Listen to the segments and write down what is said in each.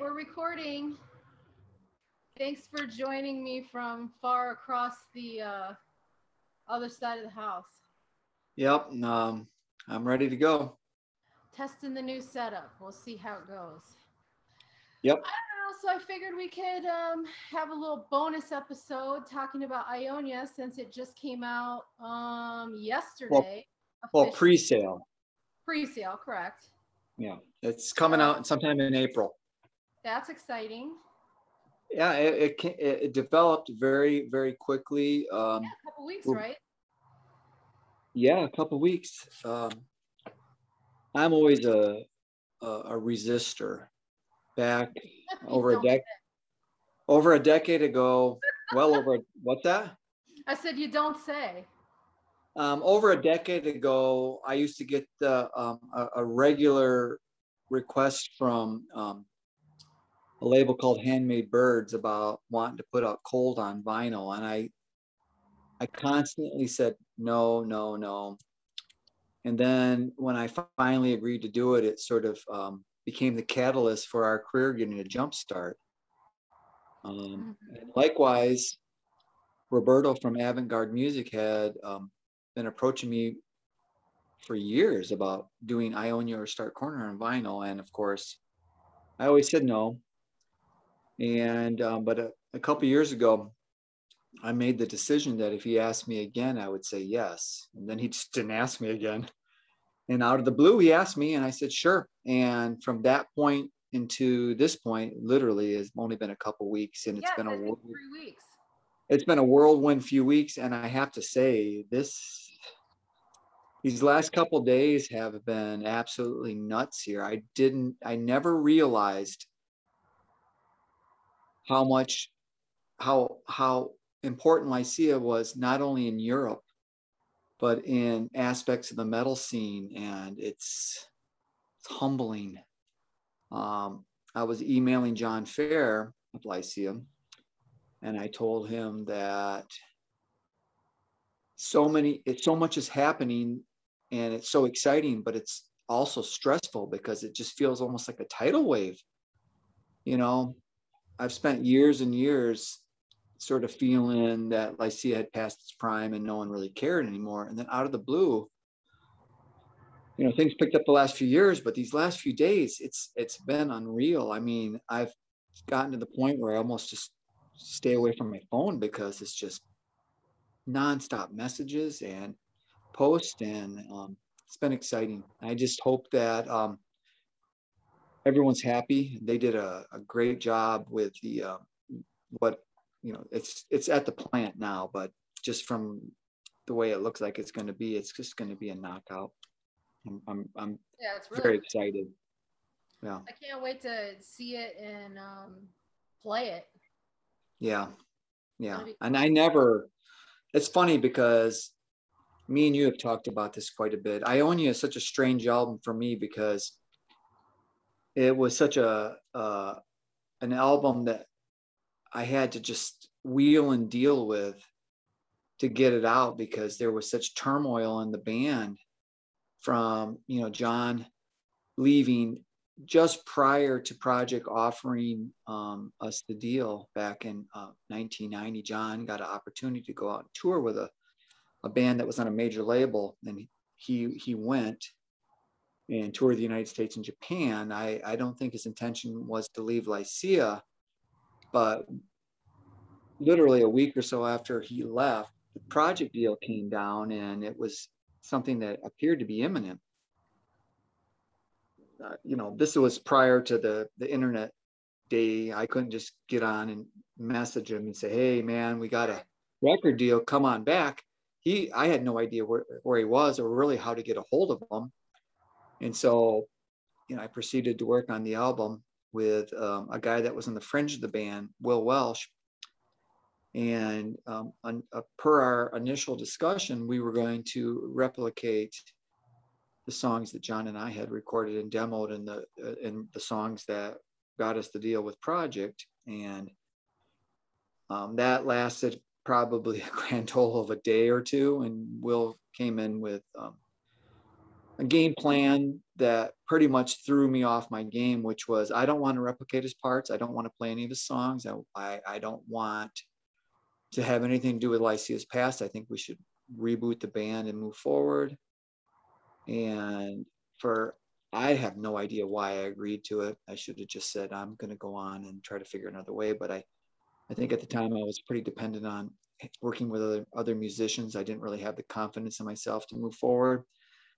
right, we're recording. Thanks for joining me from far across the other side of the house. Yep, I'm ready to go. Testing the new setup. We'll see how it goes. Yep. I don't know, so I figured we could have a little bonus episode talking about Ionia since it just came out yesterday. Well, pre-sale. Pre-sale, correct. Yeah, it's coming out sometime in April. That's exciting. Yeah, it developed very, very quickly. Yeah, a couple weeks, right? Yeah, a couple weeks. I'm always a resistor. Back over a decade ago, well over what's that? I said you don't say. Over a decade ago, I used to get a regular request from a label called Handmade Birds about wanting to put out Cold on vinyl, and I constantly said no, no, no. And then when I finally agreed to do it, it sort of became the catalyst for our career getting a jump start. And likewise, Roberto from Avant-Garde Music had been approaching me for years about doing Ionia or Stark Corner on vinyl, and of course, I always said no. And but a couple of years ago, I made the decision that if he asked me again, I would say yes. And then he just didn't ask me again. And out of the blue, he asked me, and I said, sure. And from that point into this point, literally, has only been a couple weeks, and it's been a whirlwind. 3 weeks. It's been a whirlwind few weeks, and I have to say, these last couple days have been absolutely nuts here. I never realized how important Lycia was, not only in Europe, but in aspects of the metal scene, and it's humbling. I was emailing John Fair of Lycia, and I told him that so much is happening, and it's so exciting, but it's also stressful because it just feels almost like a tidal wave. You know, I've spent years and years sort of feeling that Lycia had passed its prime and no one really cared anymore. And then out of the blue, you know, things picked up the last few years, but these last few days, it's been unreal. I mean, I've gotten to the point where I almost just stay away from my phone because it's just nonstop messages and posts, and it's been exciting. I just hope that everyone's happy. They did a great job with the, you know, it's at the plant now, but just from the way it looks like it's going to be, it's just going to be a knockout. I'm yeah, it's really very excited. Yeah, I can't wait to see it and play it. Yeah, and it's funny because me and you have talked about this quite a bit. Ionia is such a strange album for me because it was such an album that I had to just wheel and deal with to get it out because there was such turmoil in the band from, you know, John leaving just prior to Project offering us the deal back in 1990. John got an opportunity to go out and tour with a band that was on a major label, and he went and toured the United States and Japan. I don't think his intention was to leave Lycia, but literally a week or so after he left, the Project deal came down, and it was something that appeared to be imminent. You know, this was prior to the internet day. I couldn't just get on and message him and say, hey man, we got a record deal, come on back. I had no idea where he was or really how to get a hold of him. And so, you know, I proceeded to work on the album with a guy that was on the fringe of the band, Will Welsh. And per our initial discussion, we were going to replicate the songs that John and I had recorded and demoed in the songs that got us the deal with Project. And that lasted probably a grand total of a day or two. And Will came in with a game plan that pretty much threw me off my game, which was I don't want to replicate his parts. I don't want to play any of his songs. I don't want to have anything to do with Lycia's past. I think we should reboot the band and move forward. And I have no idea why I agreed to it. I should have just said, I'm going to go on and try to figure another way. But I think at the time I was pretty dependent on working with other musicians. I didn't really have the confidence in myself to move forward.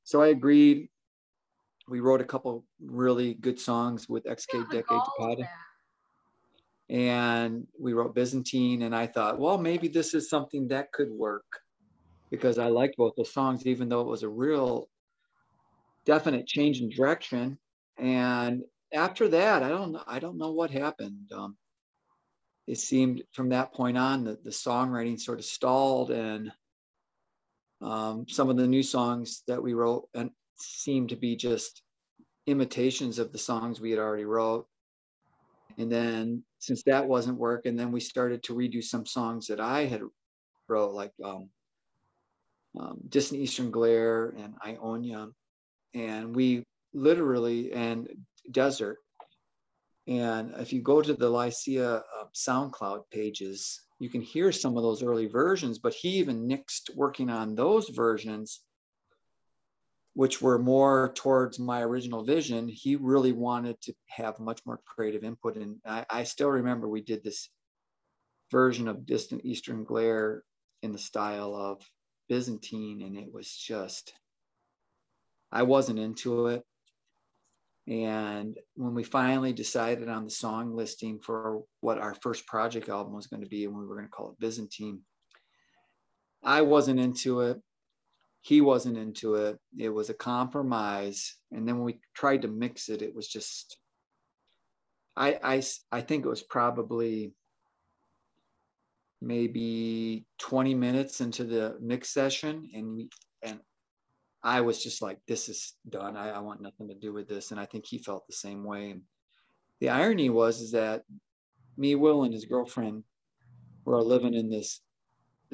So I agreed. We wrote a couple really good songs with XK Decade Decade. And we wrote Byzantine. And I thought, well, maybe this is something that could work, because I liked both those songs, even though it was a real definite change in direction. And after that, I don't know what happened. It seemed from that point on that the songwriting sort of stalled, and some of the new songs that we wrote seemed to be just imitations of the songs we had already wrote. And then since that wasn't working, then we started to redo some songs that I had wrote, like Distant Eastern Glare and Ionia, and we literally, and Desert. And if you go to the Lycia SoundCloud pages, you can hear some of those early versions, but he even nixed working on those versions, which were more towards my original vision. He really wanted to have much more creative input. And I still remember we did this version of Distant Eastern Glare in the style of Byzantine, and it was just, I wasn't into it. And when we finally decided on the song listing for what our first project album was going to be, and we were going to call it Byzantine, I wasn't into it. He wasn't into it. It was a compromise. And then when we tried to mix it, it was just, I think it was probably maybe 20 minutes into the mix session, and I was just like, this is done. I want nothing to do with this. And I think he felt the same way. And the irony was, is that me, Will, and his girlfriend were living in this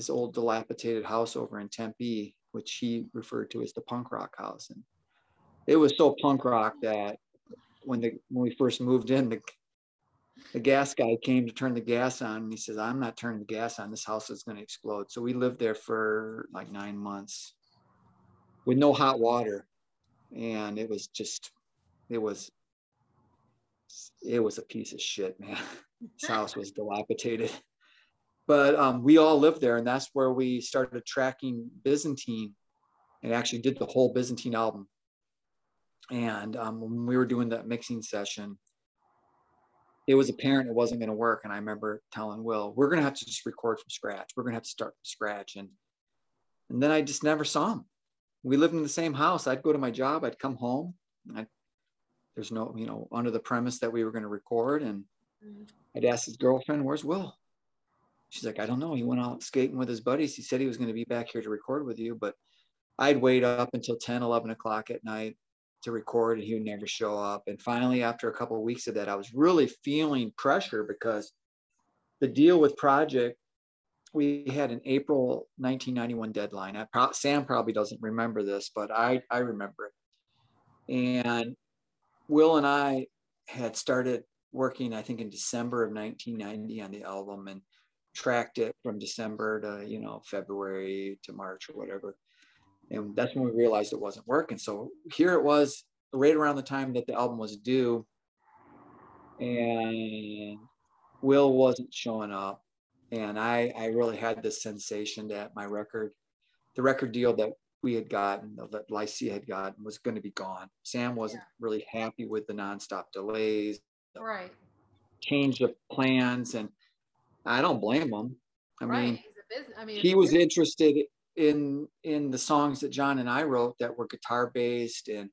old dilapidated house over in Tempe, which he referred to as the punk rock house. And it was so punk rock that when we first moved in, the gas guy came to turn the gas on, and he says, I'm not turning the gas on. This house is going to explode. So we lived there for like 9 months. With no hot water. And it was just, it was a piece of shit, man. This house was dilapidated. But we all lived there, and that's where we started tracking Byzantine, and actually did the whole Byzantine album. And when we were doing that mixing session, it was apparent it wasn't gonna work. And I remember telling Will, we're gonna have to just record from scratch. We're gonna have to start from scratch. And then I just never saw him. We lived in the same house. I'd go to my job, I'd come home. There's no, under the premise that we were going to record. And I'd ask his girlfriend, where's Will? She's like, I don't know. He went out skating with his buddies. He said he was going to be back here to record with you. But I'd wait up until 10, 11 o'clock at night to record, and he would never show up. And finally, after a couple of weeks of that, I was really feeling pressure, because the deal with project, we had an April 1991 deadline. Sam probably doesn't remember this, but I remember it. And Will and I had started working, I think, in December of 1990 on the album, and tracked it from December to, February to March or whatever. And that's when we realized it wasn't working. So here it was right around the time that the album was due, and Will wasn't showing up. And I really had this sensation that the record deal that we had gotten, that Lycia had gotten, was going to be gone. Sam wasn't really happy with the nonstop delays, change of plans, and I don't blame him. I mean, he's a business. He was interested in the songs that John and I wrote that were guitar based and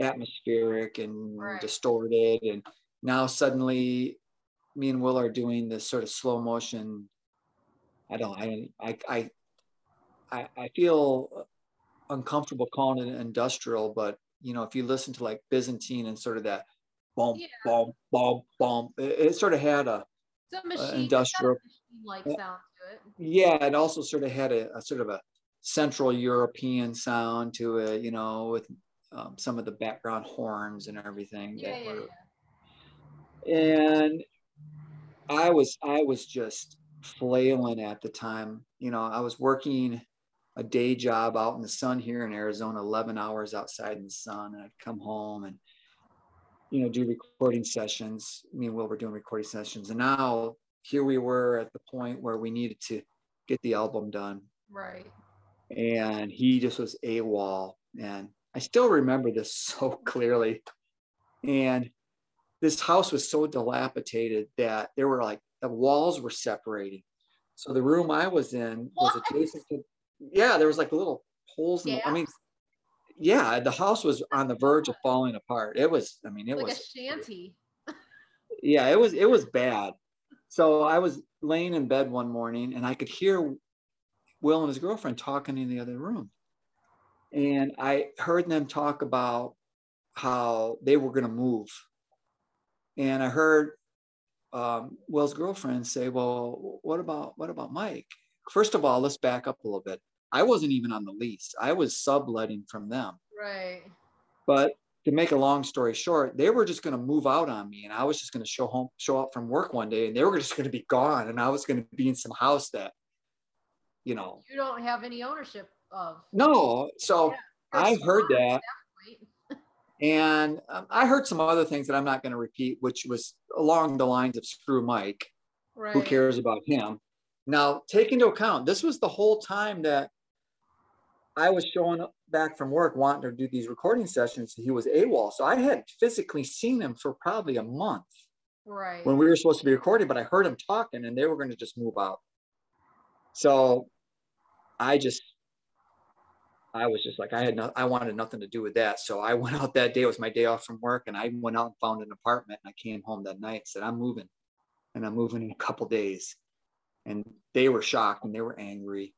atmospheric and distorted, and now suddenly me and Will are doing this sort of slow motion. I feel uncomfortable calling it industrial, but if you listen to like Byzantine and sort of that bump, bump, bump, bump, it sort of had a industrial like sound to it. Yeah, it also sort of had a sort of a Central European sound to it, with some of the background horns and everything. That were, And I was just flailing at the time. You know, I was working a day job out in the sun here in Arizona, 11 hours outside in the sun, and I'd come home and, you know, do recording sessions. Me and Will were doing recording sessions, and now here we were at the point where we needed to get the album done. Right. And he just was AWOL, and I still remember this so clearly. And this house was so dilapidated that there were like, the walls were separating. So the room I was in was adjacent to, there was like little holes. In the, the house was on the verge of falling apart. It was, I mean, it like was a shanty. Yeah, it was bad. So I was laying in bed one morning and I could hear Will and his girlfriend talking in the other room. And I heard them talk about how they were going to move. And I heard Will's girlfriend say, well, what about Mike? First of all, let's back up a little bit. I wasn't even on the lease. I was subletting from them. Right. But to make a long story short, they were just going to move out on me. And I was just going to show up from work one day and they were just going to be gone. And I was going to be in some house that, you know, you don't have any ownership of. No. So I heard that. And I heard some other things that I'm not going to repeat, which was along the lines of screw Mike, right. Who cares about him? Now, take into account, this was the whole time that I was showing back from work wanting to do these recording sessions. He was AWOL. So I hadn't physically seen him for probably a month right. when we were supposed to be recording, but I heard him talking and they were going to just move out. So I was just like, I wanted nothing to do with that. So I went out that day. It was my day off from work. And I went out and found an apartment. And I came home that night, said, I'm moving. And I'm moving in a couple days. And they were shocked and they were angry.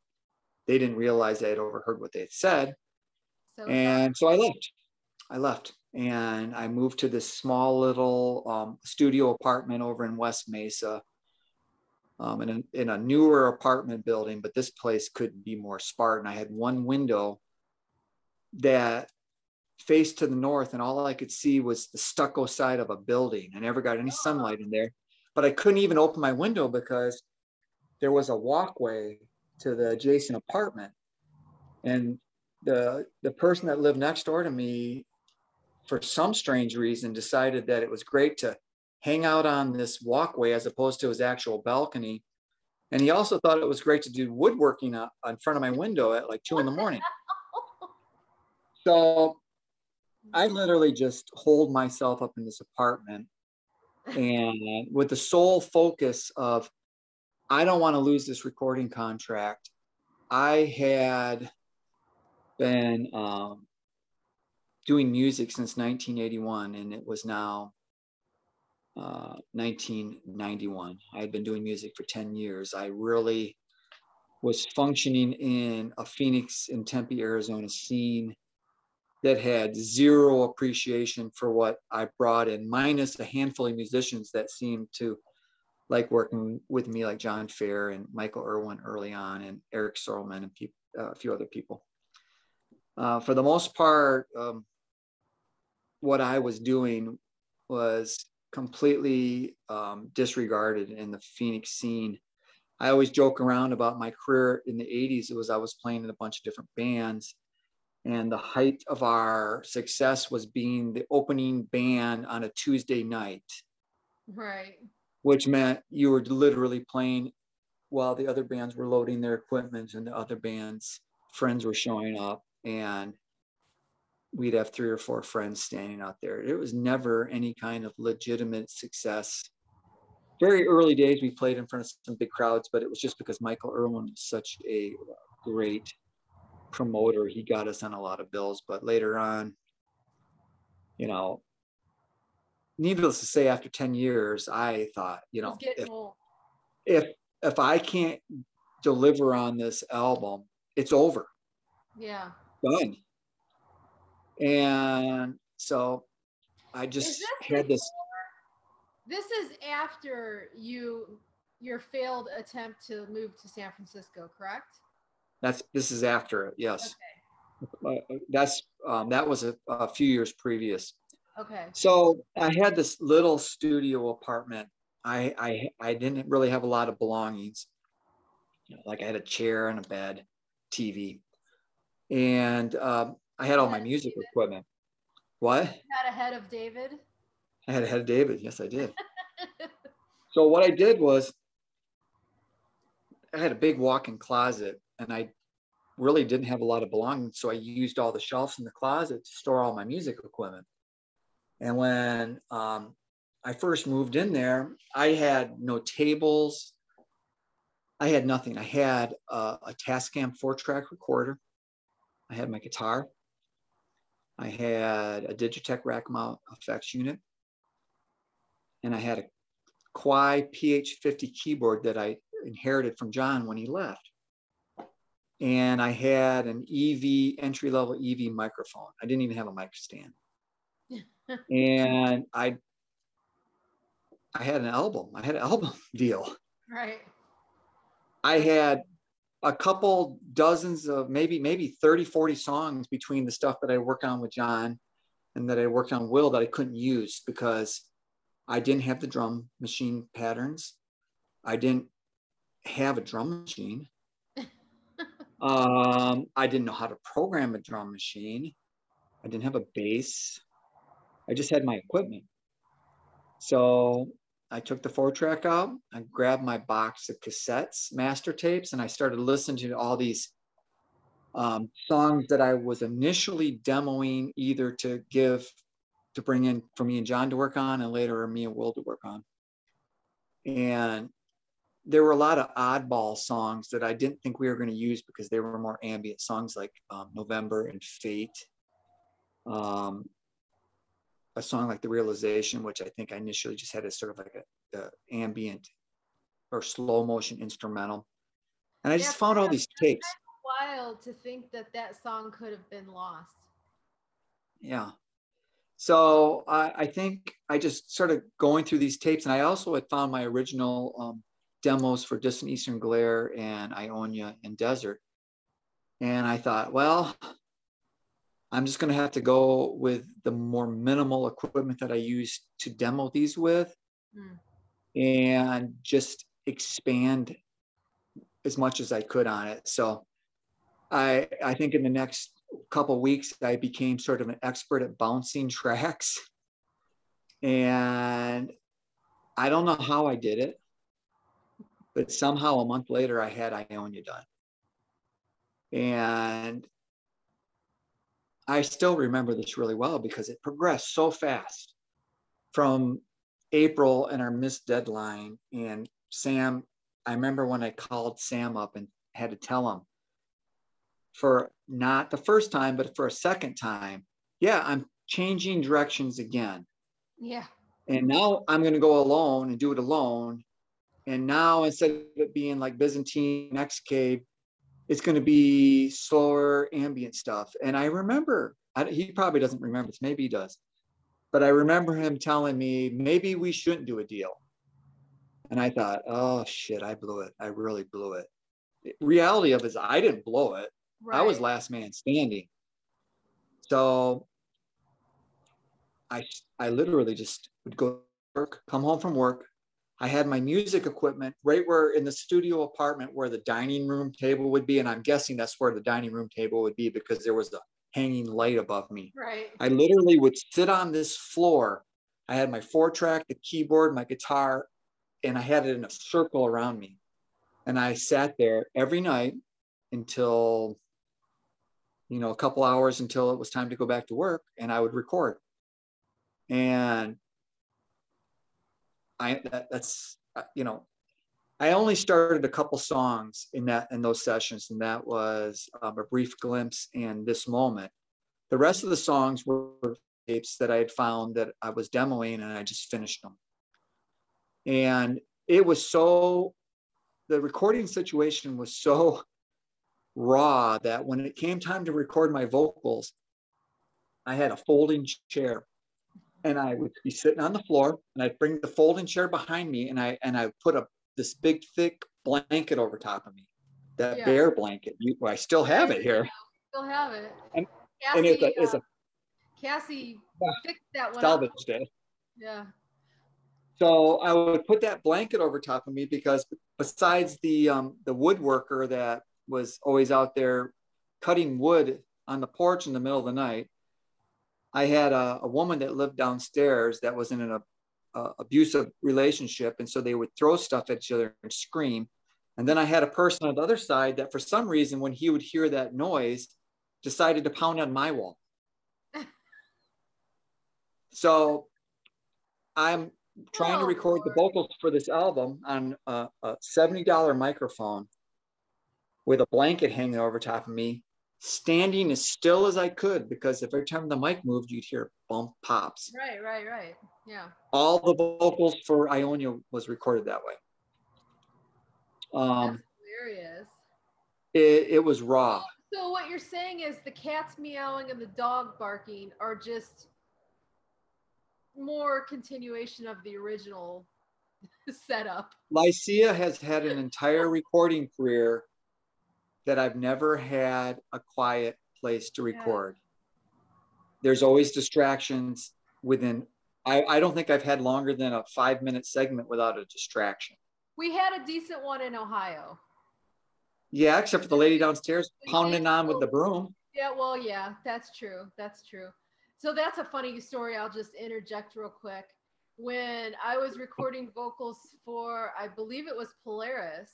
They didn't realize they had overheard what they had said. So I left. And I moved to this small little studio apartment over in West Mesa. In a newer apartment building, but this place couldn't be more Spartan. I had one window that faced to the north and all I could see was the stucco side of a building. I never got any sunlight in there, but I couldn't even open my window because there was a walkway to the adjacent apartment. And the person that lived next door to me, for some strange reason, decided that it was great to hang out on this walkway as opposed to his actual balcony. And he also thought it was great to do woodworking up in front of my window at like 2 a.m. So I literally just holed myself up in this apartment and with the sole focus of, I don't want to lose this recording contract. I had been doing music since 1981 and it was now 1991. I had been doing music for 10 years. I really was functioning in a Phoenix and Tempe, Arizona scene that had zero appreciation for what I brought in, minus a handful of musicians that seemed to like working with me, like John Fair and Michael Irwin early on, and Eric Sorelman and a few other people. For the most part, what I was doing was completely disregarded in the Phoenix scene. I always joke around about my career in the 80s. I was playing in a bunch of different bands, and the height of our success was being the opening band on a Tuesday night. Right. Which meant you were literally playing while the other bands were loading their equipment and the other band's friends were showing up, and we'd have 3 or 4 friends standing out there. It was never any kind of legitimate success. Very early days, we played in front of some big crowds, but it was just because Michael Irwin was such a great promoter. He got us on a lot of bills, but later on, you know, needless to say, after 10 years, I thought, you know, if I can't deliver on this album, it's over. Yeah. Done. And so I just had this. This is after your failed attempt to move to San Francisco, correct? This is after it, yes. Okay. That's that was a few years previous. Okay. So I had this little studio apartment. I didn't really have a lot of belongings. You know, like I had a chair and a bed, TV, and I had all my music equipment. What? You had a head of David? I had a head of David. Yes, I did. So what I did was I had a big walk-in closet, and I really didn't have a lot of belongings. So I used all the shelves in the closet to store all my music equipment. And when I first moved in there, I had no tables. I had nothing. I had a Tascam 4-track recorder. I had my guitar. I had a Digitech rack mount effects unit. And I had a Kawai PH-50 keyboard that I inherited from John when he left. And I had an EV, entry-level EV microphone. I didn't even have a mic stand. And I had an album. I had an album deal. Right. I had a couple dozens of maybe 30, 40 songs between the stuff that I worked on with John and that I worked on Will that I couldn't use because I didn't have the drum machine patterns. I didn't have a drum machine. I didn't know how to program a drum machine. I didn't have a bass. I just had my equipment. So I took the 4-track out, I grabbed my box of cassettes, master tapes, and I started listening to all these songs that I was initially demoing either to bring in for me and John to work on, and later me and Will to work on. And there were a lot of oddball songs that I didn't think we were going to use because they were more ambient songs, like November and Fate. A song like The Realization, which I think I initially just had as sort of like a ambient or slow motion instrumental. And I just found all these tapes. Kind of wild to think that that song could have been lost. Yeah. So I think I just started going through these tapes, and I also had found my original demos for Distant Eastern Glare and Ionia and Desert. And I thought, well, I'm just going to have to go with the more minimal equipment that I used to demo these with and just expand as much as I could on it. So I think in the next couple of weeks, I became sort of an expert at bouncing tracks. And I don't know how I did it, but somehow a month later I had Ionia done. And I still remember this really well because it progressed so fast from April and our missed deadline. And Sam, I remember when I called Sam up and had to tell him for not the first time, but for a second time, yeah, I'm changing directions again. Yeah. And now I'm going to go alone and do it alone. And now instead of it being like Byzantine, Decade, it's going to be slower ambient stuff. And I remember, he probably doesn't remember this, maybe he does, but I remember him telling me, maybe we shouldn't do a deal. And I thought, oh shit, I blew it. I really blew it. The reality of it is I didn't blow it. Right. I was last man standing. So I literally just would go to work, come home from work. I had my music equipment right where in the studio apartment where the dining room table would be. And I'm guessing that's where the dining room table would be because there was a hanging light above me. Right. I literally would sit on this floor. I had my 4-track, the keyboard, my guitar, and I had it in a circle around me. And I sat there every night until, you know, a couple hours until it was time to go back to work, and I would record. And that's, you know, I only started a couple songs in those sessions, and that was A Brief Glimpse and This Moment. The rest of the songs were tapes that I had found that I was demoing, and I just finished them. And it was so, the recording situation was so raw that when it came time to record my vocals, I had a folding chair. And I would be sitting on the floor, and I'd bring the folding chair behind me, and I put this big thick blanket over top of me, that bear blanket. I still have it here. still have it. And it's a Cassie fixed that one. Salvaged it. Yeah. So I would put that blanket over top of me because besides the woodworker that was always out there cutting wood on the porch in the middle of the night, I had a woman that lived downstairs that was in an abusive relationship. And so they would throw stuff at each other and scream. And then I had a person on the other side that for some reason, when he would hear that noise, decided to pound on my wall. So I'm trying to record the vocals for this album on a $70 microphone with a blanket hanging over top of me, standing as still as I could, because if every time the mic moved, you'd hear bump pops. Right, right, right. Yeah. All the vocals for Ionia was recorded that way. That's hilarious. It was raw. So what you're saying is the cats meowing and the dog barking are just more continuation of the original setup. Lycia has had an entire recording career that I've never had a quiet place to record. Yeah. There's always distractions within. I don't think I've had longer than a 5-minute segment without a distraction. We had a decent one in Ohio. Yeah, except for the lady downstairs pounding on with the broom. Yeah, well, yeah, that's true. That's true. So that's a funny story. I'll just interject real quick. When I was recording vocals for, I believe it was Polaris,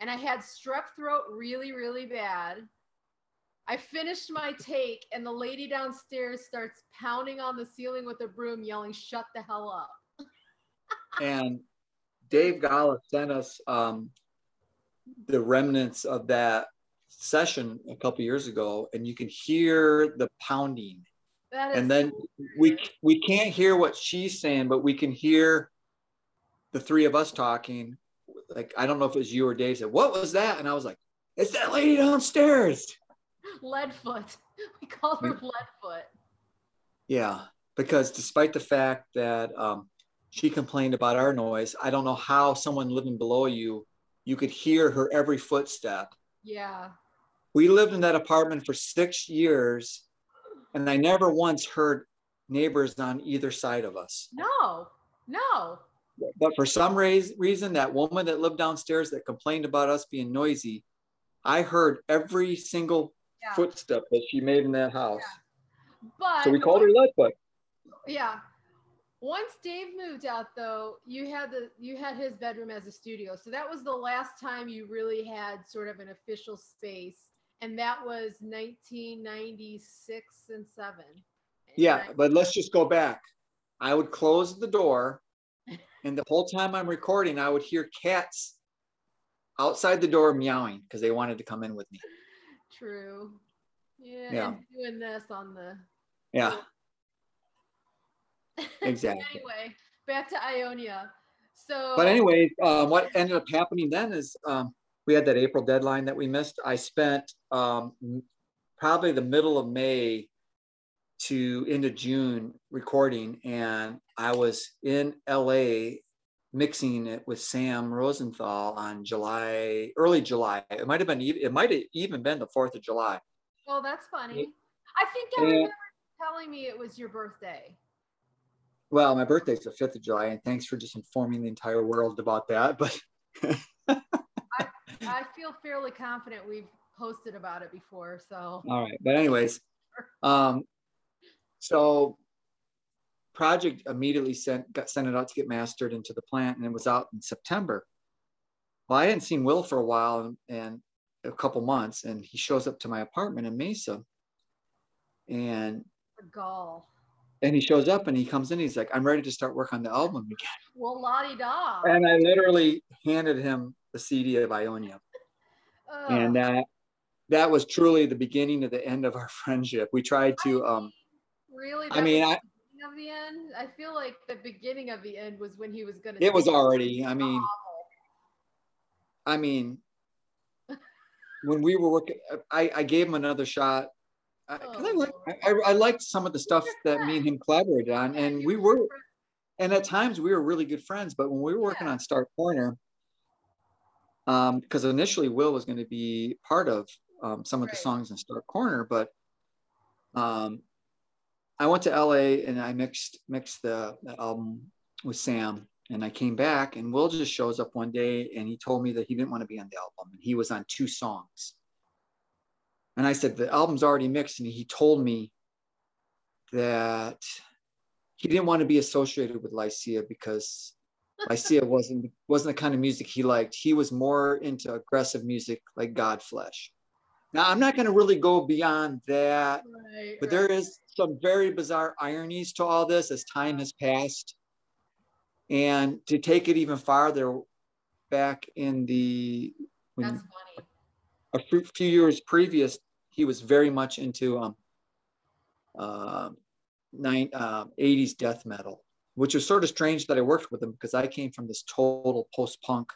and I had strep throat really, really bad. I finished my take and the lady downstairs starts pounding on the ceiling with a broom yelling, "Shut the hell up." And Dave Gala sent us the remnants of that session a couple years ago, and you can hear the pounding. And then we can't hear what she's saying, but we can hear the three of us talking. Like, I don't know if it was you or Dave said, "What was that?" And I was like, "It's that lady downstairs. Leadfoot." We called her Leadfoot. Yeah, because despite the fact that she complained about our noise, I don't know how someone living below you, you could hear her every footstep. Yeah. We lived in that apartment for 6 years. And I never once heard neighbors on either side of us. No, no. But for some reason, that woman that lived downstairs that complained about us being noisy, I heard every single footstep that she made in that house. Yeah. But so we called her Leadfoot. Yeah. Once Dave moved out, though, you had his bedroom as a studio. So that was the last time you really had sort of an official space. And that was 1996 and 7. Yeah, but let's just go back. I would close the door, and the whole time I'm recording, I would hear cats outside the door meowing because they wanted to come in with me. True. Yeah, yeah. And doing this on the... Yeah. Exactly. Anyway, back to Ionia. So... But anyway, what ended up happening then is... we had that April deadline that we missed. I spent probably the middle of May to into June recording, and I was in LA mixing it with Sam Rosenthal on July, early July. It might have been, it might have even been the 4th of July. Well, that's funny. I think I remember telling me it was your birthday. Well, my birthday's the 5th of July, and thanks for just informing the entire world about that. But I feel fairly confident we've posted about it before, so. All right, but anyways, so project immediately got sent it out to get mastered into the plant, and it was out in September. Well, I hadn't seen Will for a while and a couple months, and he shows up to my apartment in Mesa, and Gall. And he shows up and he comes in, he's like, "I'm ready to start work on the album again." Well, la-di-da. And I literally handed him the CD of Ionia. Oh. And that was truly the beginning of the end of our friendship. We tried to, really, I mean, I, of the end? I feel like the beginning of the end was when he was going to. It was already, I mean, when we were working, I gave him another shot. I liked some of the stuff that me and him collaborated on, and we were, and at times we were really good friends. But when we were working on Stark Corner, because initially Will was going to be part of some of the songs in Stark Corner, but I went to LA and I mixed the album with Sam, and I came back and Will just shows up one day and he told me that he didn't want to be on the album and he was on two songs. And I said, the album's already mixed. And he told me that he didn't want to be associated with Lycia because Lycia wasn't the kind of music he liked. He was more into aggressive music like Godflesh. Now, I'm not going to really go beyond that, but there is some very bizarre ironies to all this as time has passed. And to take it even farther back in the... That's funny. A few years previous, he was very much into 80s death metal, which was sort of strange that I worked with him because I came from this total post-punk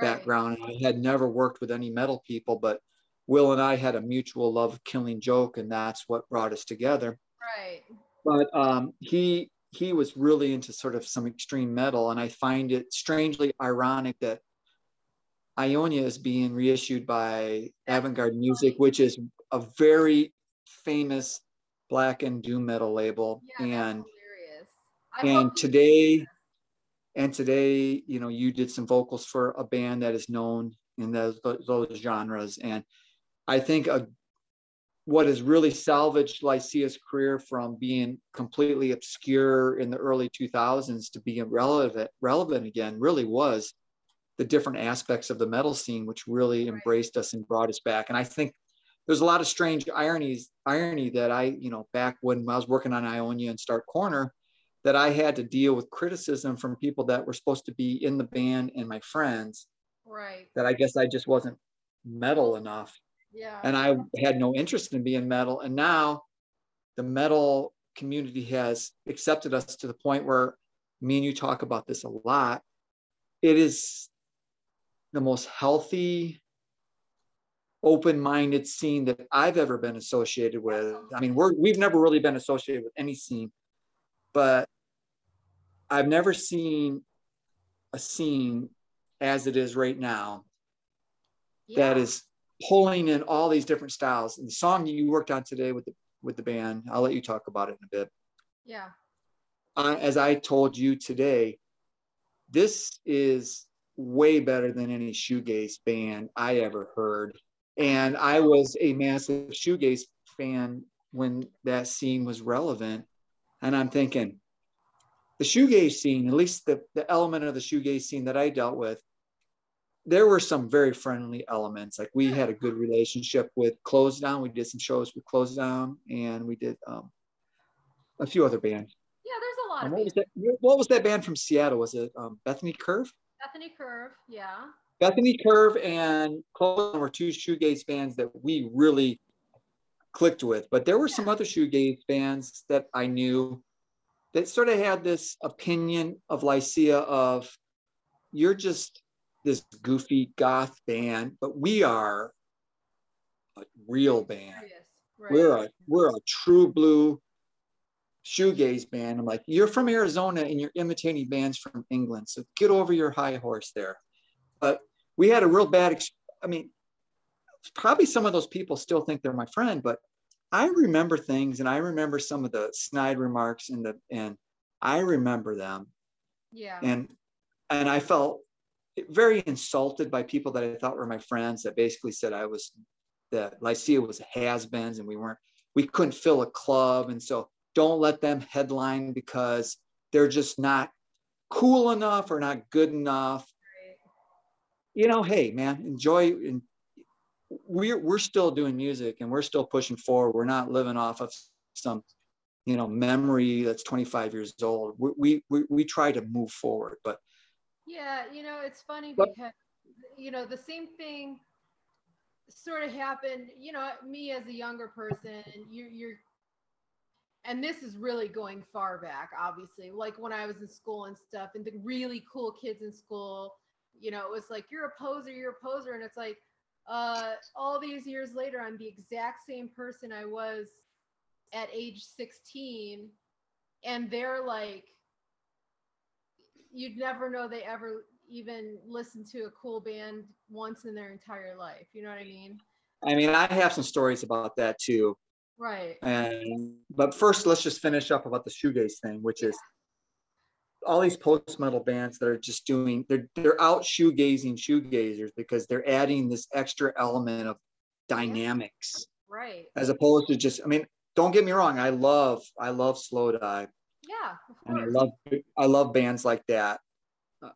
background. I had never worked with any metal people, but Will and I had a mutual love of Killing Joke, and that's what brought us together. Right. But he was really into sort of some extreme metal, and I find it strangely ironic that Ionia is being reissued by Avant-Garde Music, which is a very famous black and doom metal label. And today, you know, you did some vocals for a band that is known in those genres. And I think what has really salvaged Lycia's career from being completely obscure in the early 2000s to being relevant again really was the different aspects of the metal scene, which really embraced us and brought us back. And I think there's a lot of strange irony that I, you know, back when I was working on Ionia and Stark Corner, that I had to deal with criticism from people that were supposed to be in the band and my friends, that I guess I just wasn't metal enough. And I had no interest in being metal. And now the metal community has accepted us to the point where me and you talk about this a lot. It is the most healthy, open-minded scene that I've ever been associated with. I mean, we've never really been associated with any scene, but I've never seen a scene as it is right now that is pulling in all these different styles. And the song you worked on today with the band, I'll let you talk about it in a bit. As I told you today, this is way better than any shoegaze band I ever heard. And I was a massive shoegaze fan when that scene was relevant. And I'm thinking, the shoegaze scene, at least the element of the shoegaze scene that I dealt with, there were some very friendly elements. Like we had a good relationship with Closedown. We did some shows with Closedown and we did a few other bands. What was that band from Seattle? Was it Bethany Curve? Bethany Curve, yeah. Bethany Curve and Closedown were two shoegaze bands that we really clicked with. But there were some other shoegaze bands that I knew that sort of had this opinion of Lycia of, you're just this goofy goth band, but we are a real band. We're a true blue shoegaze band. I'm like, you're from Arizona and you're imitating bands from England, so get over your high horse there. But we had a real bad I mean, probably some of those people still think they're my friend, but I remember things and I remember some of the snide remarks and I remember them. And I felt very insulted by people that I thought were my friends that basically said that Lycia was has-beens and we couldn't fill a club, and so don't let them headline because they're just not cool enough or not good enough. You know, hey man, enjoy. And we're still doing music and we're still pushing forward. We're not living off of some, you know, memory that's 25 years old. We try to move forward, but yeah, you know, it's funny because, you know, the same thing sort of happened, you know, me as a younger person, and this is really going far back, obviously, like when I was in school and stuff, and the really cool kids in school, you know, it was like, you're a poser, and it's like, all these years later, I'm the exact same person I was at age 16, and they're like, you'd never know they ever even listened to a cool band once in their entire life, you know what I mean? I mean, I have some stories about that too. Right. But first, let's just finish up about the shoegaze thing, which is all these post-metal bands that are just doing, they're out shoegazing shoegazers because they're adding this extra element of dynamics. Right. As opposed to just, I mean, don't get me wrong, I love slow dive. Yeah, of course. And I love bands like that.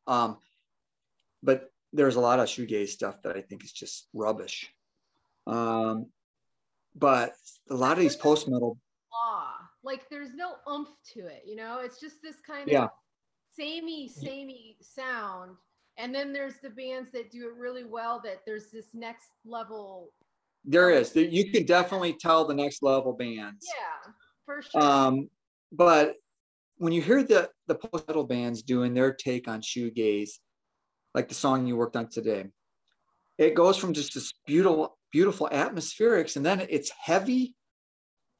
But there's a lot of shoegaze stuff that I think is just rubbish. But a lot of these post-metal, like there's no oomph to it, you know? It's just this kind of samey sound. And then there's the bands that do it really well, that there's this next level. There is. You can definitely tell the next level bands. Yeah, for sure. But when you hear the post-metal bands doing their take on shoegaze, like the song you worked on today, it goes from just this beautiful, beautiful atmospherics, and then it's heavy,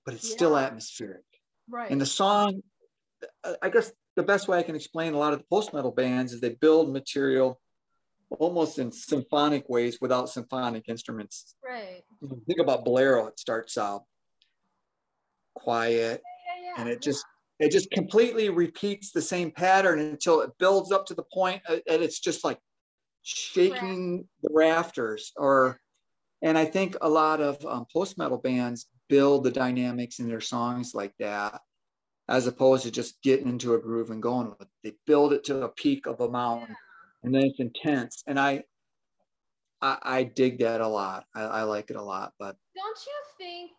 but it's still atmospheric. Right. And the song, I guess the best way I can explain a lot of the post-metal bands is they build material almost in symphonic ways without symphonic instruments. Right. Think about Bolero. It starts out quiet, and it just completely repeats the same pattern until it builds up to the point and it's just like shaking the rafters. And I think a lot of post-metal bands build the dynamics in their songs like that, as opposed to just getting into a groove and going with it. They build it to a peak of a mountain, and then it's intense. And I dig that a lot. I like it a lot. But don't you think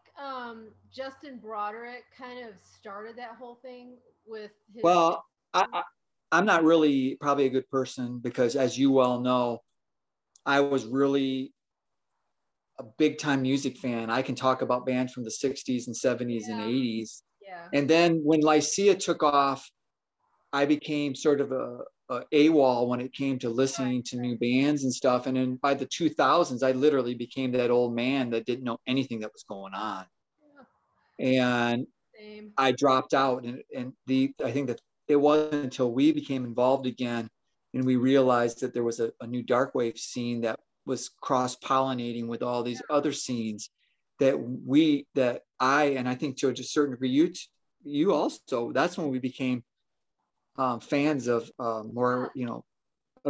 Justin Broderick kind of started that whole thing with his? Well, I'm not really probably a good person because, as you well know, I was really a big time music fan. I can talk about bands from the 60s and 70s and 80s. Yeah. And then when Lycia took off, I became sort of a AWOL when it came to listening to new bands and stuff. And then by the 2000s, I literally became that old man that didn't know anything that was going on. Yeah. And same. I dropped out. And I think that it wasn't until we became involved again and we realized that there was a new darkwave scene that was cross-pollinating with all these other scenes that I think to a certain degree you also, that's when we became fans of more, you know,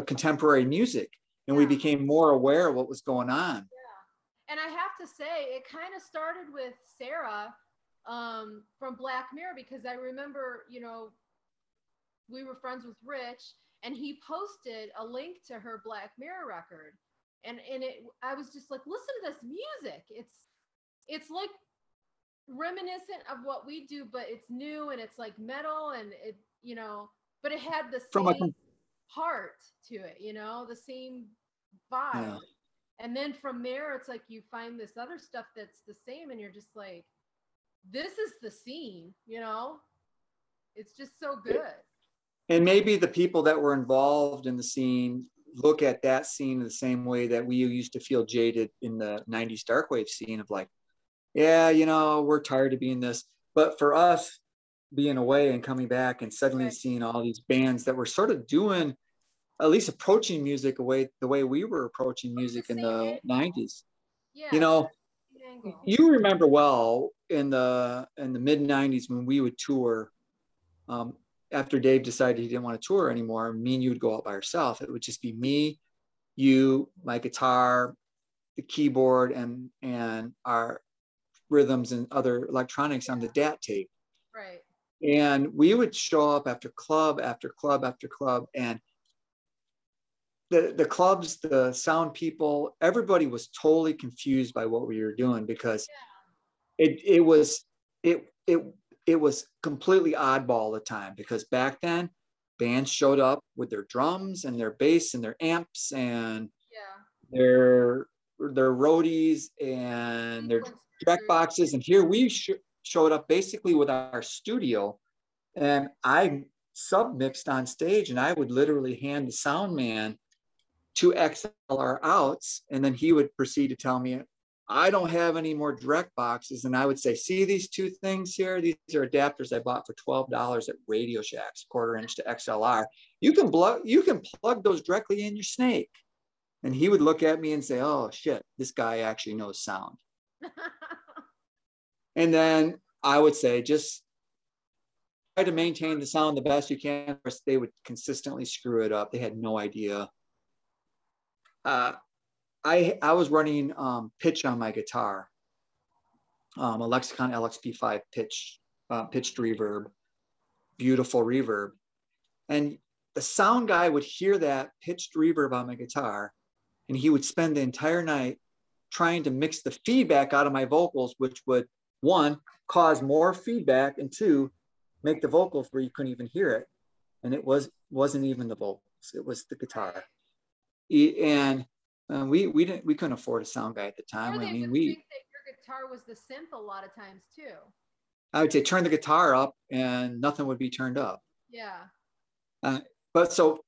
contemporary music, and we became more aware of what was going on. Yeah, and I have to say, it kind of started with Sarah from Black Mirror, because I remember, you know, we were friends with Rich, and he posted a link to her Black Mirror record, and I was just like, listen to this music. It's like reminiscent of what we do, but it's new and it's like metal, and it, you know, but it had the same heart to it, you know, the same vibe. Yeah. And then from there, it's like you find this other stuff that's the same, and you're just like, this is the scene, you know? It's just so good. And maybe the people that were involved in the scene look at that scene in the same way that we used to feel jaded in the 90s darkwave scene of like, yeah, you know, we're tired of being this. But for us, being away and coming back and suddenly seeing all these bands that were sort of doing, at least approaching music the way we were approaching music in the 90s. Yeah. You know, you remember well in the mid 90s when we would tour, after Dave decided he didn't want to tour anymore, me and you would go out by yourself. It would just be me, you, my guitar, the keyboard, and our rhythms and other electronics on the DAT tape. Right. And we would show up after club, after club, after club. And the clubs, the sound people, everybody was totally confused by what we were doing, because it was completely oddball all the time, because back then bands showed up with their drums and their bass and their amps and their roadies and their track boxes. And here we showed up basically with our studio, and I submixed on stage, and I would literally hand the sound man 2 XLR outs. And then he would proceed to tell me, I don't have any more direct boxes. And I would say, see these two things here? These are adapters I bought for $12 at Radio Shack's, 1/4 inch to XLR. You can plug those directly in your snake. And he would look at me and say, oh shit, this guy actually knows sound. And then I would say, just try to maintain the sound the best you can. Of course, they would consistently screw it up. They had no idea. I was running pitch on my guitar, a Lexicon LXP5 pitched reverb, beautiful reverb. And the sound guy would hear that pitched reverb on my guitar, and he would spend the entire night trying to mix the feedback out of my vocals, which would, one, cause more feedback, and two, make the vocals where you couldn't even hear it. And it wasn't even the vocals, it was the guitar. And we couldn't afford a sound guy at the time. I mean, we think that your guitar was the synth a lot of times too. I would say turn the guitar up and nothing would be turned up. Yeah. But so,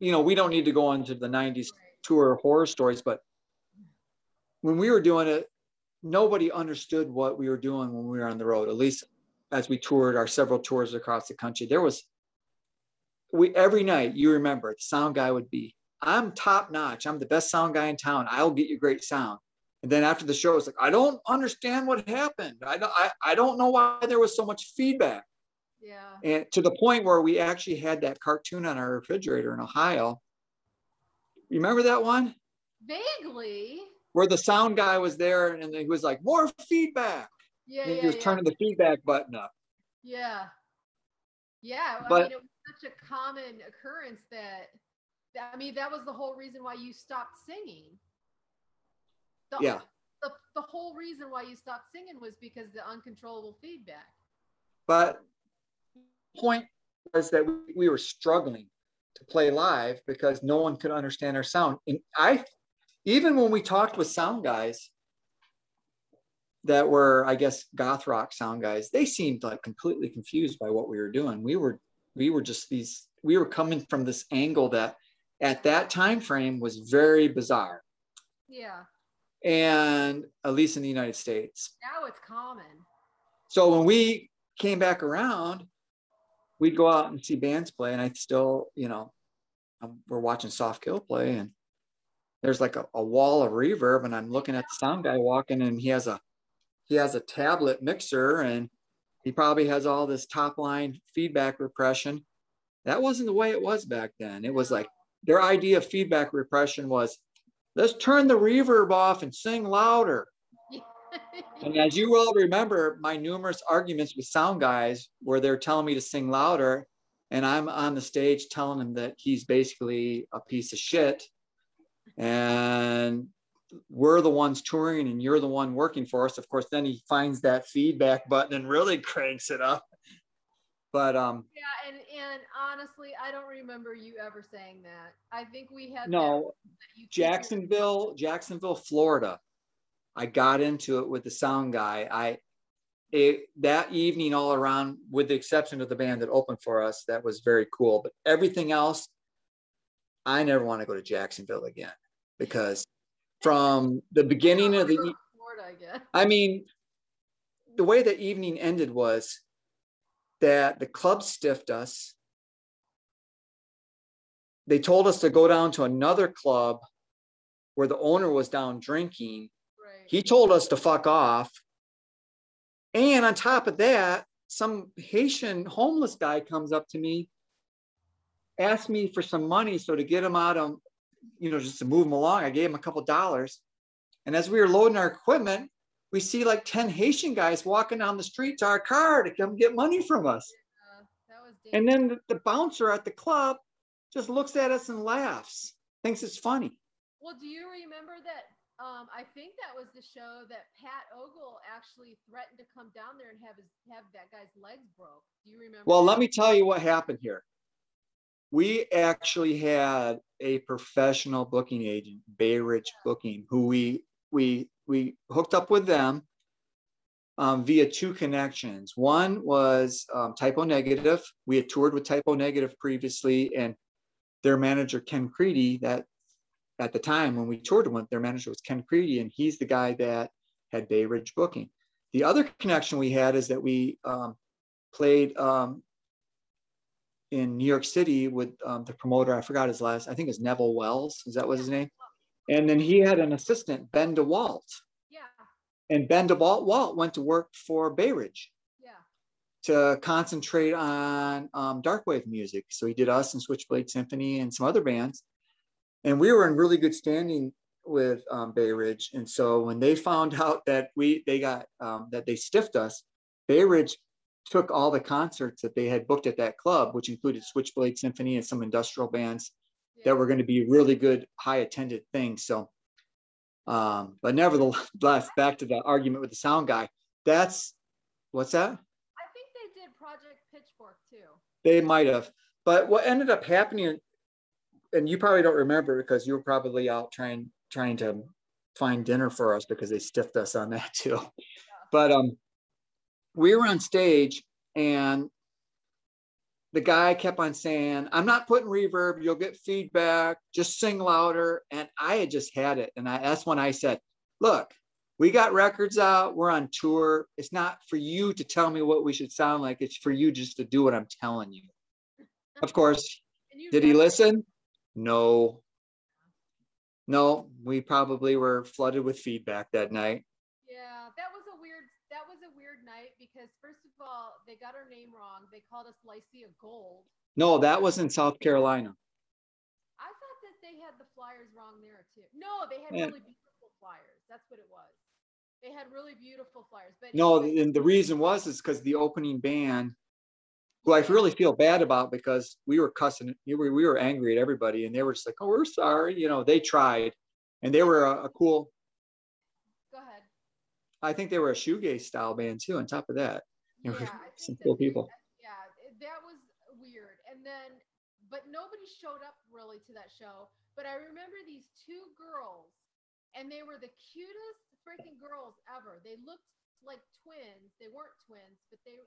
you know, we don't need to go into the 90s tour horror stories, but when we were doing it, nobody understood what we were doing when we were on the road, at least as we toured our several tours across the country. There was, every night, you remember, the sound guy would be, I'm top notch. I'm the best sound guy in town. I'll get you great sound. And then after the show, it's like, I don't understand what happened. I don't know why there was so much feedback. Yeah. And to the point where we actually had that cartoon on our refrigerator in Ohio. Remember that one? Vaguely. Where the sound guy was there and he was like, more feedback. Yeah. And he was turning the feedback button up. Yeah. Yeah. But, I mean, it was such a common occurrence that, I mean, that was the whole reason why you stopped singing. The whole reason why you stopped singing was because the uncontrollable feedback. But the point was that we were struggling to play live because no one could understand our sound. And even when we talked with sound guys that were, I guess, goth rock sound guys, they seemed like completely confused by what we were doing. We were just these, we were coming from this angle that at that time frame was very bizarre. Yeah. And at least in the United States. Now it's common. So when we came back around, we'd go out and see bands play, and I still, you know, we're watching Soft Kill play, and there's like a wall of reverb, and I'm looking at the sound guy walking, and he has a tablet mixer, and he probably has all this top line feedback repression. That wasn't the way it was back then. It was like their idea of feedback repression was, let's turn the reverb off and sing louder. And as you all remember, my numerous arguments with sound guys where they're telling me to sing louder, and I'm on the stage telling him that he's basically a piece of shit, and we're the ones touring and you're the one working for us. Of course, then he finds that feedback button and really cranks it up. But yeah, and honestly, I don't remember you ever saying that. I think we had Jacksonville, Florida. I got into it with the sound guy. That evening all around, with the exception of the band that opened for us, that was very cool. But everything else, I never want to go to Jacksonville again, because from the beginning of the Florida, I guess. I mean, the way the evening ended was that the club stiffed us. They told us to go down to another club where the owner was down drinking. He told us to fuck off. And on top of that, some Haitian homeless guy comes up to me, asked me for some money. So to get him out of, you know, just to move him along, I gave him a couple dollars. And as we were loading our equipment, we see like 10 Haitian guys walking down the street to our car to come get money from us. Yeah, that was dangerous. And then the bouncer at the club just looks at us and laughs, thinks it's funny. Well, do you remember that? I think that was the show that Pat Ogle actually threatened to come down there and have that guy's legs broke. Do you remember? Well, let me tell you what happened here. We actually had a professional booking agent, Bay Ridge Booking, who we hooked up with them via two connections. One was Type O Negative. We had toured with Type O Negative previously, and their manager, Ken Creedy, at the time when we toured with their manager was Ken Creedy, and he's the guy that had Bay Ridge Booking. The other connection we had is that we played in New York City with the promoter. I forgot his last, I think it's Neville Wells. Is that what his name? And then he had an assistant, Ben DeWalt. Yeah. And Ben DeWalt went to work for Bay Ridge. Yeah. To concentrate on darkwave music. So he did us and Switchblade Symphony and some other bands. And we were in really good standing with Bay Ridge. And so when they found out that they stiffed us, Bay Ridge took all the concerts that they had booked at that club, which included Switchblade Symphony and some industrial bands that were going to be really good, high attended things. So, but nevertheless, back to the argument with the sound guy, what's that? I think they did Project Pitchfork too. They might've, but what ended up happening, and you probably don't remember because you were probably out trying to find dinner for us because they stiffed us on that too. Yeah. But we were on stage and the guy kept on saying, "I'm not putting reverb, you'll get feedback, just sing louder." And I had just had it. And that's when I said, "Look, we got records out, we're on tour. It's not for you to tell me what we should sound like. It's for you just to do what I'm telling you." Of course, did he listen? No. No, we probably were flooded with feedback that night. Yeah, that was a weird night because first of all, they got our name wrong. They called us Lycia Gold. No, that was in South Carolina. I thought that they had the flyers wrong there too. No, they had really beautiful flyers. That's what it was. They had really beautiful flyers. But no, and the reason was because the opening band, who I really feel bad about because we were cussing, we were angry at everybody, and they were just like, "Oh, we're sorry," you know. They tried, and they were a cool. Go ahead. I think they were a shoegaze style band too. On top of that, yeah, some cool people. Yeah, that was weird. And then, but nobody showed up really to that show. But I remember these two girls, and they were the cutest freaking girls ever. They looked like twins. They weren't twins, but they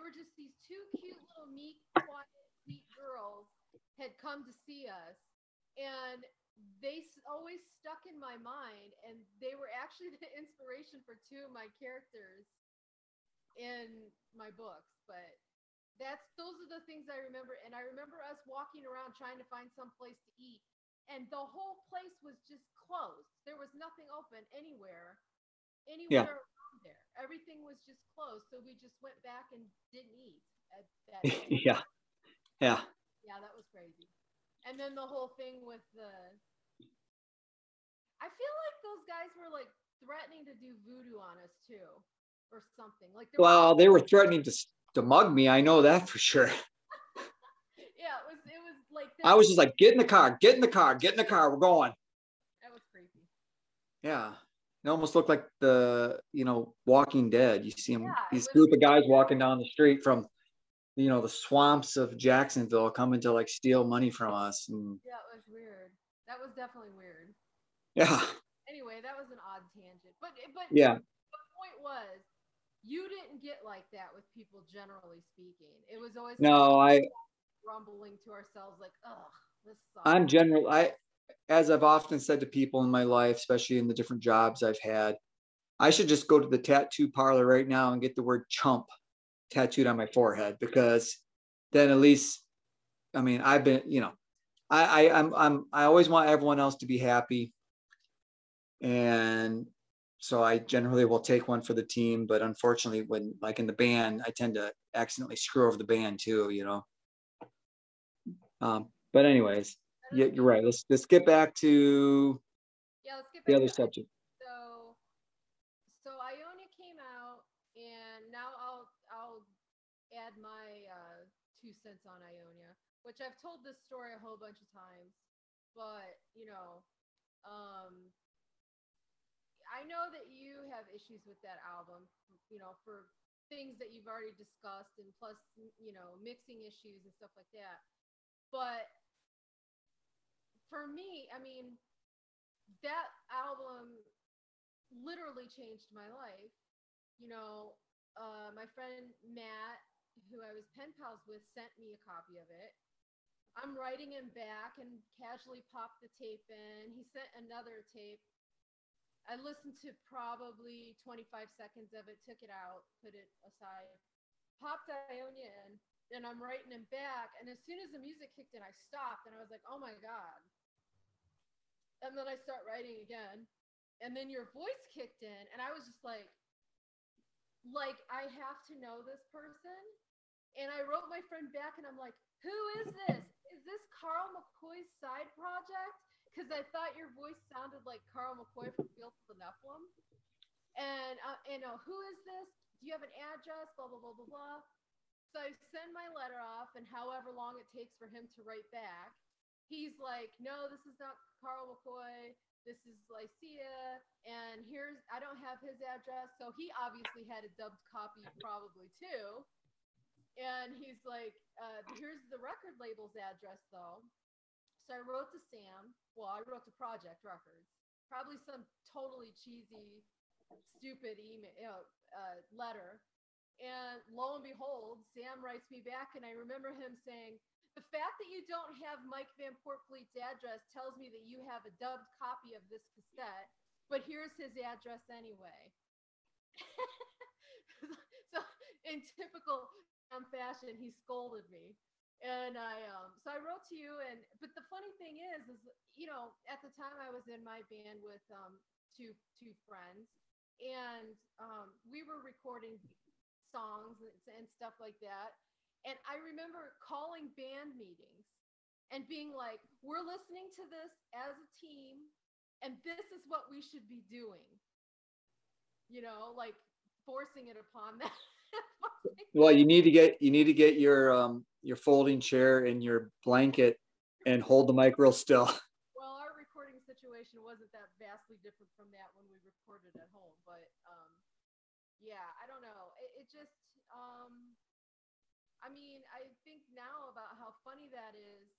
were just these two cute little meek, quiet, sweet girls had come to see us. And they always stuck in my mind. And they were actually the inspiration for two of my characters in my books. But those are the things I remember. And I remember us walking around trying to find some place to eat. And the whole place was just closed. There was nothing open anywhere. Yeah. There. Everything was just closed, so we just went back and didn't eat at that day. Yeah, that was crazy. And then the whole thing with I feel like those guys were like threatening to do voodoo on us too, or something. Like, well, they were threatening to mug me. I know that for sure. Yeah, it was like that. I was just like, get in the car, we're going. That was creepy. Yeah. It almost looked like the, Walking Dead. You see them, these group of guys walking down the street from, the swamps of Jacksonville coming to like steal money from us. And, yeah, it was weird. That was definitely weird. Yeah. Anyway, that was an odd tangent. But yeah. The point was, you didn't get like that with people, generally speaking. It was always grumbling to ourselves like, "Ugh, this sucks." As I've often said to people in my life, especially in the different jobs I've had, I should just go to the tattoo parlor right now and get the word chump tattooed on my forehead, because then at least, I've been, I always want everyone else to be happy. And so I generally will take one for the team, but unfortunately when like in the band, I tend to accidentally screw over the band too, but anyways. Yeah, you're right. Let's get back to the other subject. So Ionia came out, and now I'll add my 2 cents on Ionia, which I've told this story a whole bunch of times, but I know that you have issues with that album, for things that you've already discussed, and plus mixing issues and stuff like that, but. For me, that album literally changed my life. My friend Matt, who I was pen pals with, sent me a copy of it. I'm writing him back and casually popped the tape in. He sent another tape. I listened to probably 25 seconds of it, took it out, put it aside, popped Ionia in, and I'm writing him back. And as soon as the music kicked in, I stopped and I was like, "Oh my God." And then I start writing again. And then your voice kicked in. And I was just like, I have to know this person. And I wrote my friend back and I'm like, who is this? Is this Carl McCoy's side project? Because I thought your voice sounded like Carl McCoy from Fields of the Nephilim. And, who is this? Do you have an address? Blah, blah, blah, blah, blah. So I send my letter off, and however long it takes for him to write back, he's like, no, this is not Carl McCoy. This is Lycia, and here's, I don't have his address. So he obviously had a dubbed copy probably too. And he's like, here's the record label's address though. So I wrote to Sam. Well, I wrote to Project Records, probably some totally cheesy, stupid email letter. And lo and behold, Sam writes me back, and I remember him saying, the fact that you don't have Mike Van Portfleet's address tells me that you have a dubbed copy of this cassette, but here's his address anyway. So in typical Sam fashion, he scolded me. And so I wrote to you, but the funny thing is you know, at the time I was in my band with two friends, and we were recording songs and stuff like that. And I remember calling band meetings and being like, we're listening to this as a team, and this is what we should be doing. You know, like forcing it upon them. Well, you need to get your folding chair and your blanket and hold the mic real still. Well, our recording situation wasn't that vastly different from that when we recorded at home, but yeah, I don't know. It just, I mean, I think now about how funny that is,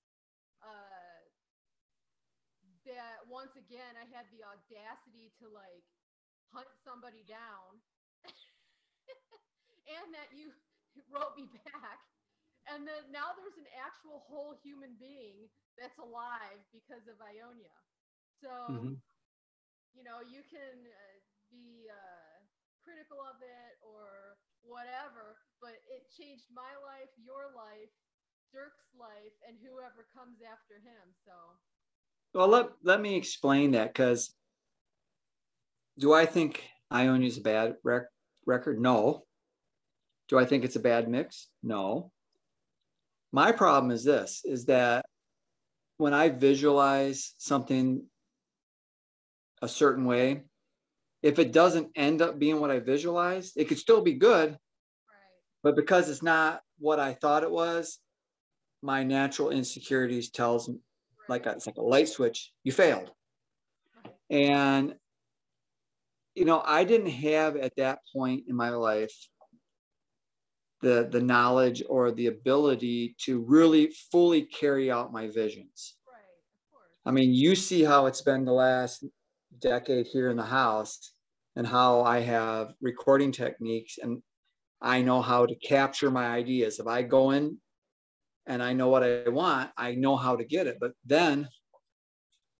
that once again, I had the audacity to like hunt somebody down and that you wrote me back. And then now there's an actual whole human being that's alive because of Ionia. So, you know, you can be critical of it or whatever, but it changed my life, your life, Dirk's life, and whoever comes after him. So, well, let me explain that, because do I think Ionia's a bad record? No. Do I think it's a bad mix? No. My problem is this, is that when I visualize something a certain way, if it doesn't end up being what I visualized, it could still be good, right? But because it's not what I thought it was, my natural insecurities tells me, right, it's like a light switch, you failed. Right. And, you know, I didn't have at that point in my life the knowledge or the ability to really fully carry out my visions. Right, of course. I mean, you see how it's been the last decade here in the house, and how I have recording techniques, and I know how to capture my ideas. If I go in and I know what I want, I know how to get it. But then,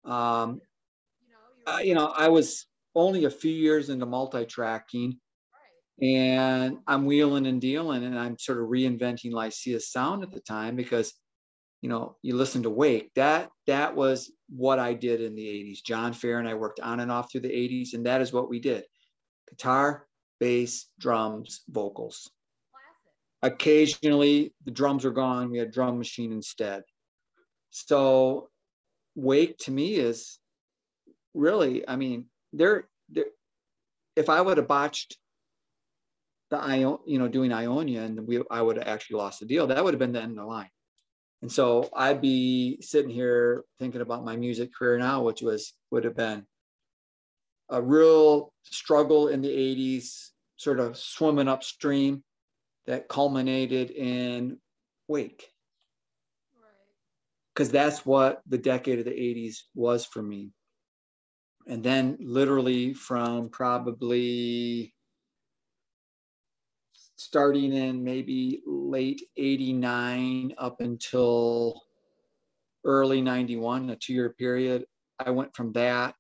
I was only a few years into multi-tracking, right, and I'm wheeling and dealing, and I'm sort of reinventing Lycia's sound at the time, because, you know, you listen to Wake, that was what I did in the 80s. John Fair and I worked on and off through the 80s, and that is what we did. Guitar, bass, drums, vocals. Classic. Occasionally, the drums were gone. We had a drum machine instead. So Wake to me is really, I mean, if I would have botched the doing Ionia, and I would have actually lost the deal, that would have been the end of the line. And so I'd be sitting here thinking about my music career now, which would have been a real struggle in the 80s, sort of swimming upstream that culminated in Wake. Because that's what the decade of the 80s was for me. And then literally from probably starting in maybe late 89 up until early 91, a two-year period, I went from that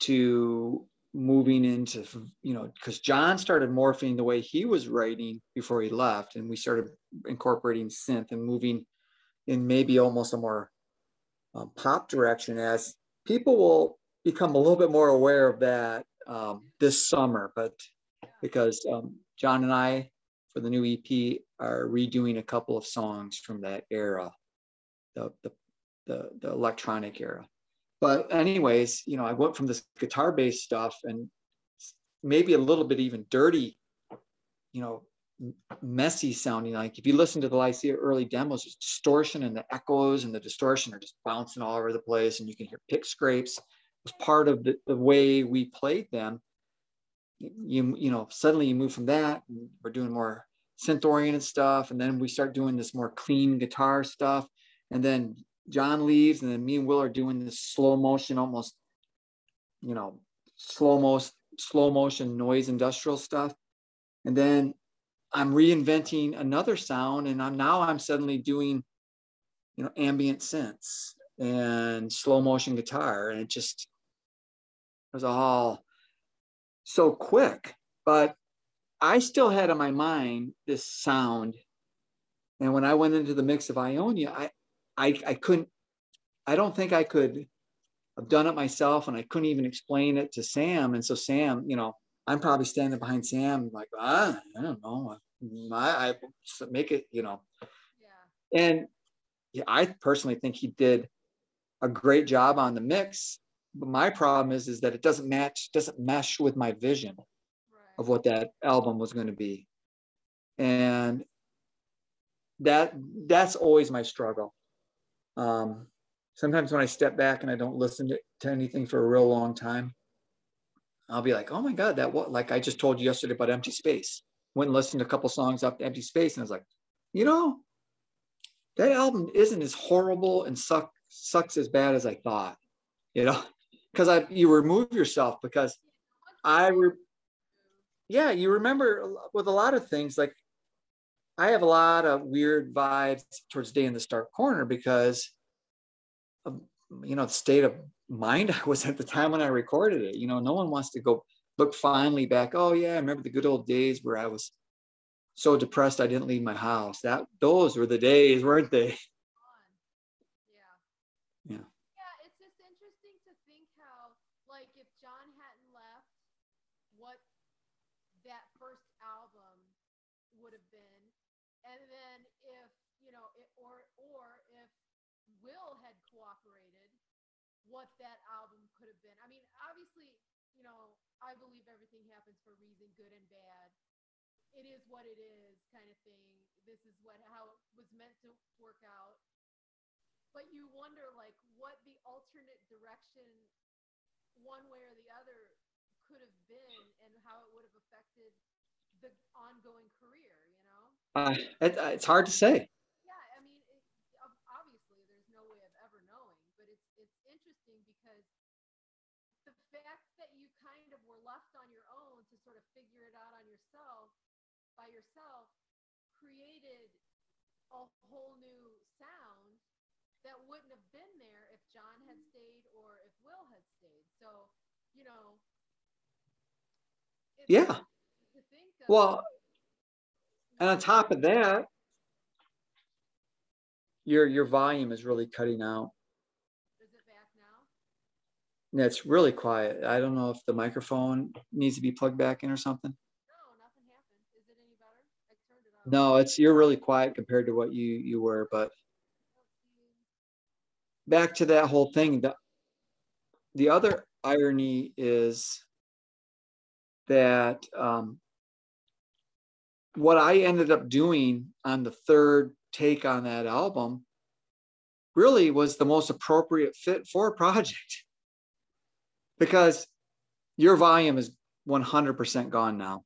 to moving into, you know, because John started morphing the way he was writing before he left, and we started incorporating synth and moving in maybe almost a more pop direction as people will become a little bit more aware of that this summer, but because John and I, for the new EP, are redoing a couple of songs from that era, the electronic era. But anyways, you know, I went from this guitar-based stuff and maybe a little bit even dirty, you know, messy sounding. Like if you listen to the Lycia early demos, there's distortion and the echoes and the distortion are just bouncing all over the place, and you can hear pick scrapes. It was part of the way we played them. You know, suddenly you move from that, and we're doing more synth-oriented stuff, and then we start doing this more clean guitar stuff, and then John leaves, and then me and Will are doing this slow motion, almost, you know, slow motion noise industrial stuff. And then I'm reinventing another sound, and now I'm suddenly doing, you know, ambient synths and slow motion guitar, and it was all so quick. But I still had in my mind this sound, and when I went into the mix of Ionia, I don't think I could have done it myself, and I couldn't even explain it to Sam. And so Sam, you know, I'm probably standing behind Sam like, I don't know, I make it, you know. Yeah. And yeah, I personally think he did a great job on the mix. But my problem is that it doesn't mesh with my vision, right, of what that album was going to be. And that's always my struggle. Sometimes when I step back and I don't listen to anything for a real long time, I'll be like, oh my God, like I just told you yesterday about Empty Space. Went and listened to a couple songs off Empty Space, and I was like, you know, that album isn't as horrible and sucks as bad as I thought, you know, because you remove yourself, because you remember with a lot of things. Like I have a lot of weird vibes towards Day in the Stark Corner because of, you know, the state of mind I was at the time when I recorded it. You know, no one wants to go look finally back. Oh yeah, I remember the good old days where I was so depressed I didn't leave my house. Those were the days, weren't they? Yeah. Yeah. Yeah, it's just interesting to think how, like, if John hadn't left, what that first album would have been, and then if, you know, or if Will had cooperated, what that album could have been. I mean, obviously, you know, I believe everything happens for a reason, good and bad. It is what it is, kind of thing. This is how it was meant to work out. But you wonder, like, what the alternate direction, one way or the other, could have been, and how it would have affected the ongoing career, you know? It's hard to say. Yourself created a whole new sound that wouldn't have been there if John had stayed or if Will had stayed. So, you know, it's, yeah, to think of. Well, and on top of that, your volume is really cutting out. Is it back now? Yeah, it's really quiet. I don't know if the microphone needs to be plugged back in or something. No, you're really quiet compared to what you were, but back to that whole thing. The other irony is that what I ended up doing on the third take on that album really was the most appropriate fit for a project, because your volume is 100% gone now.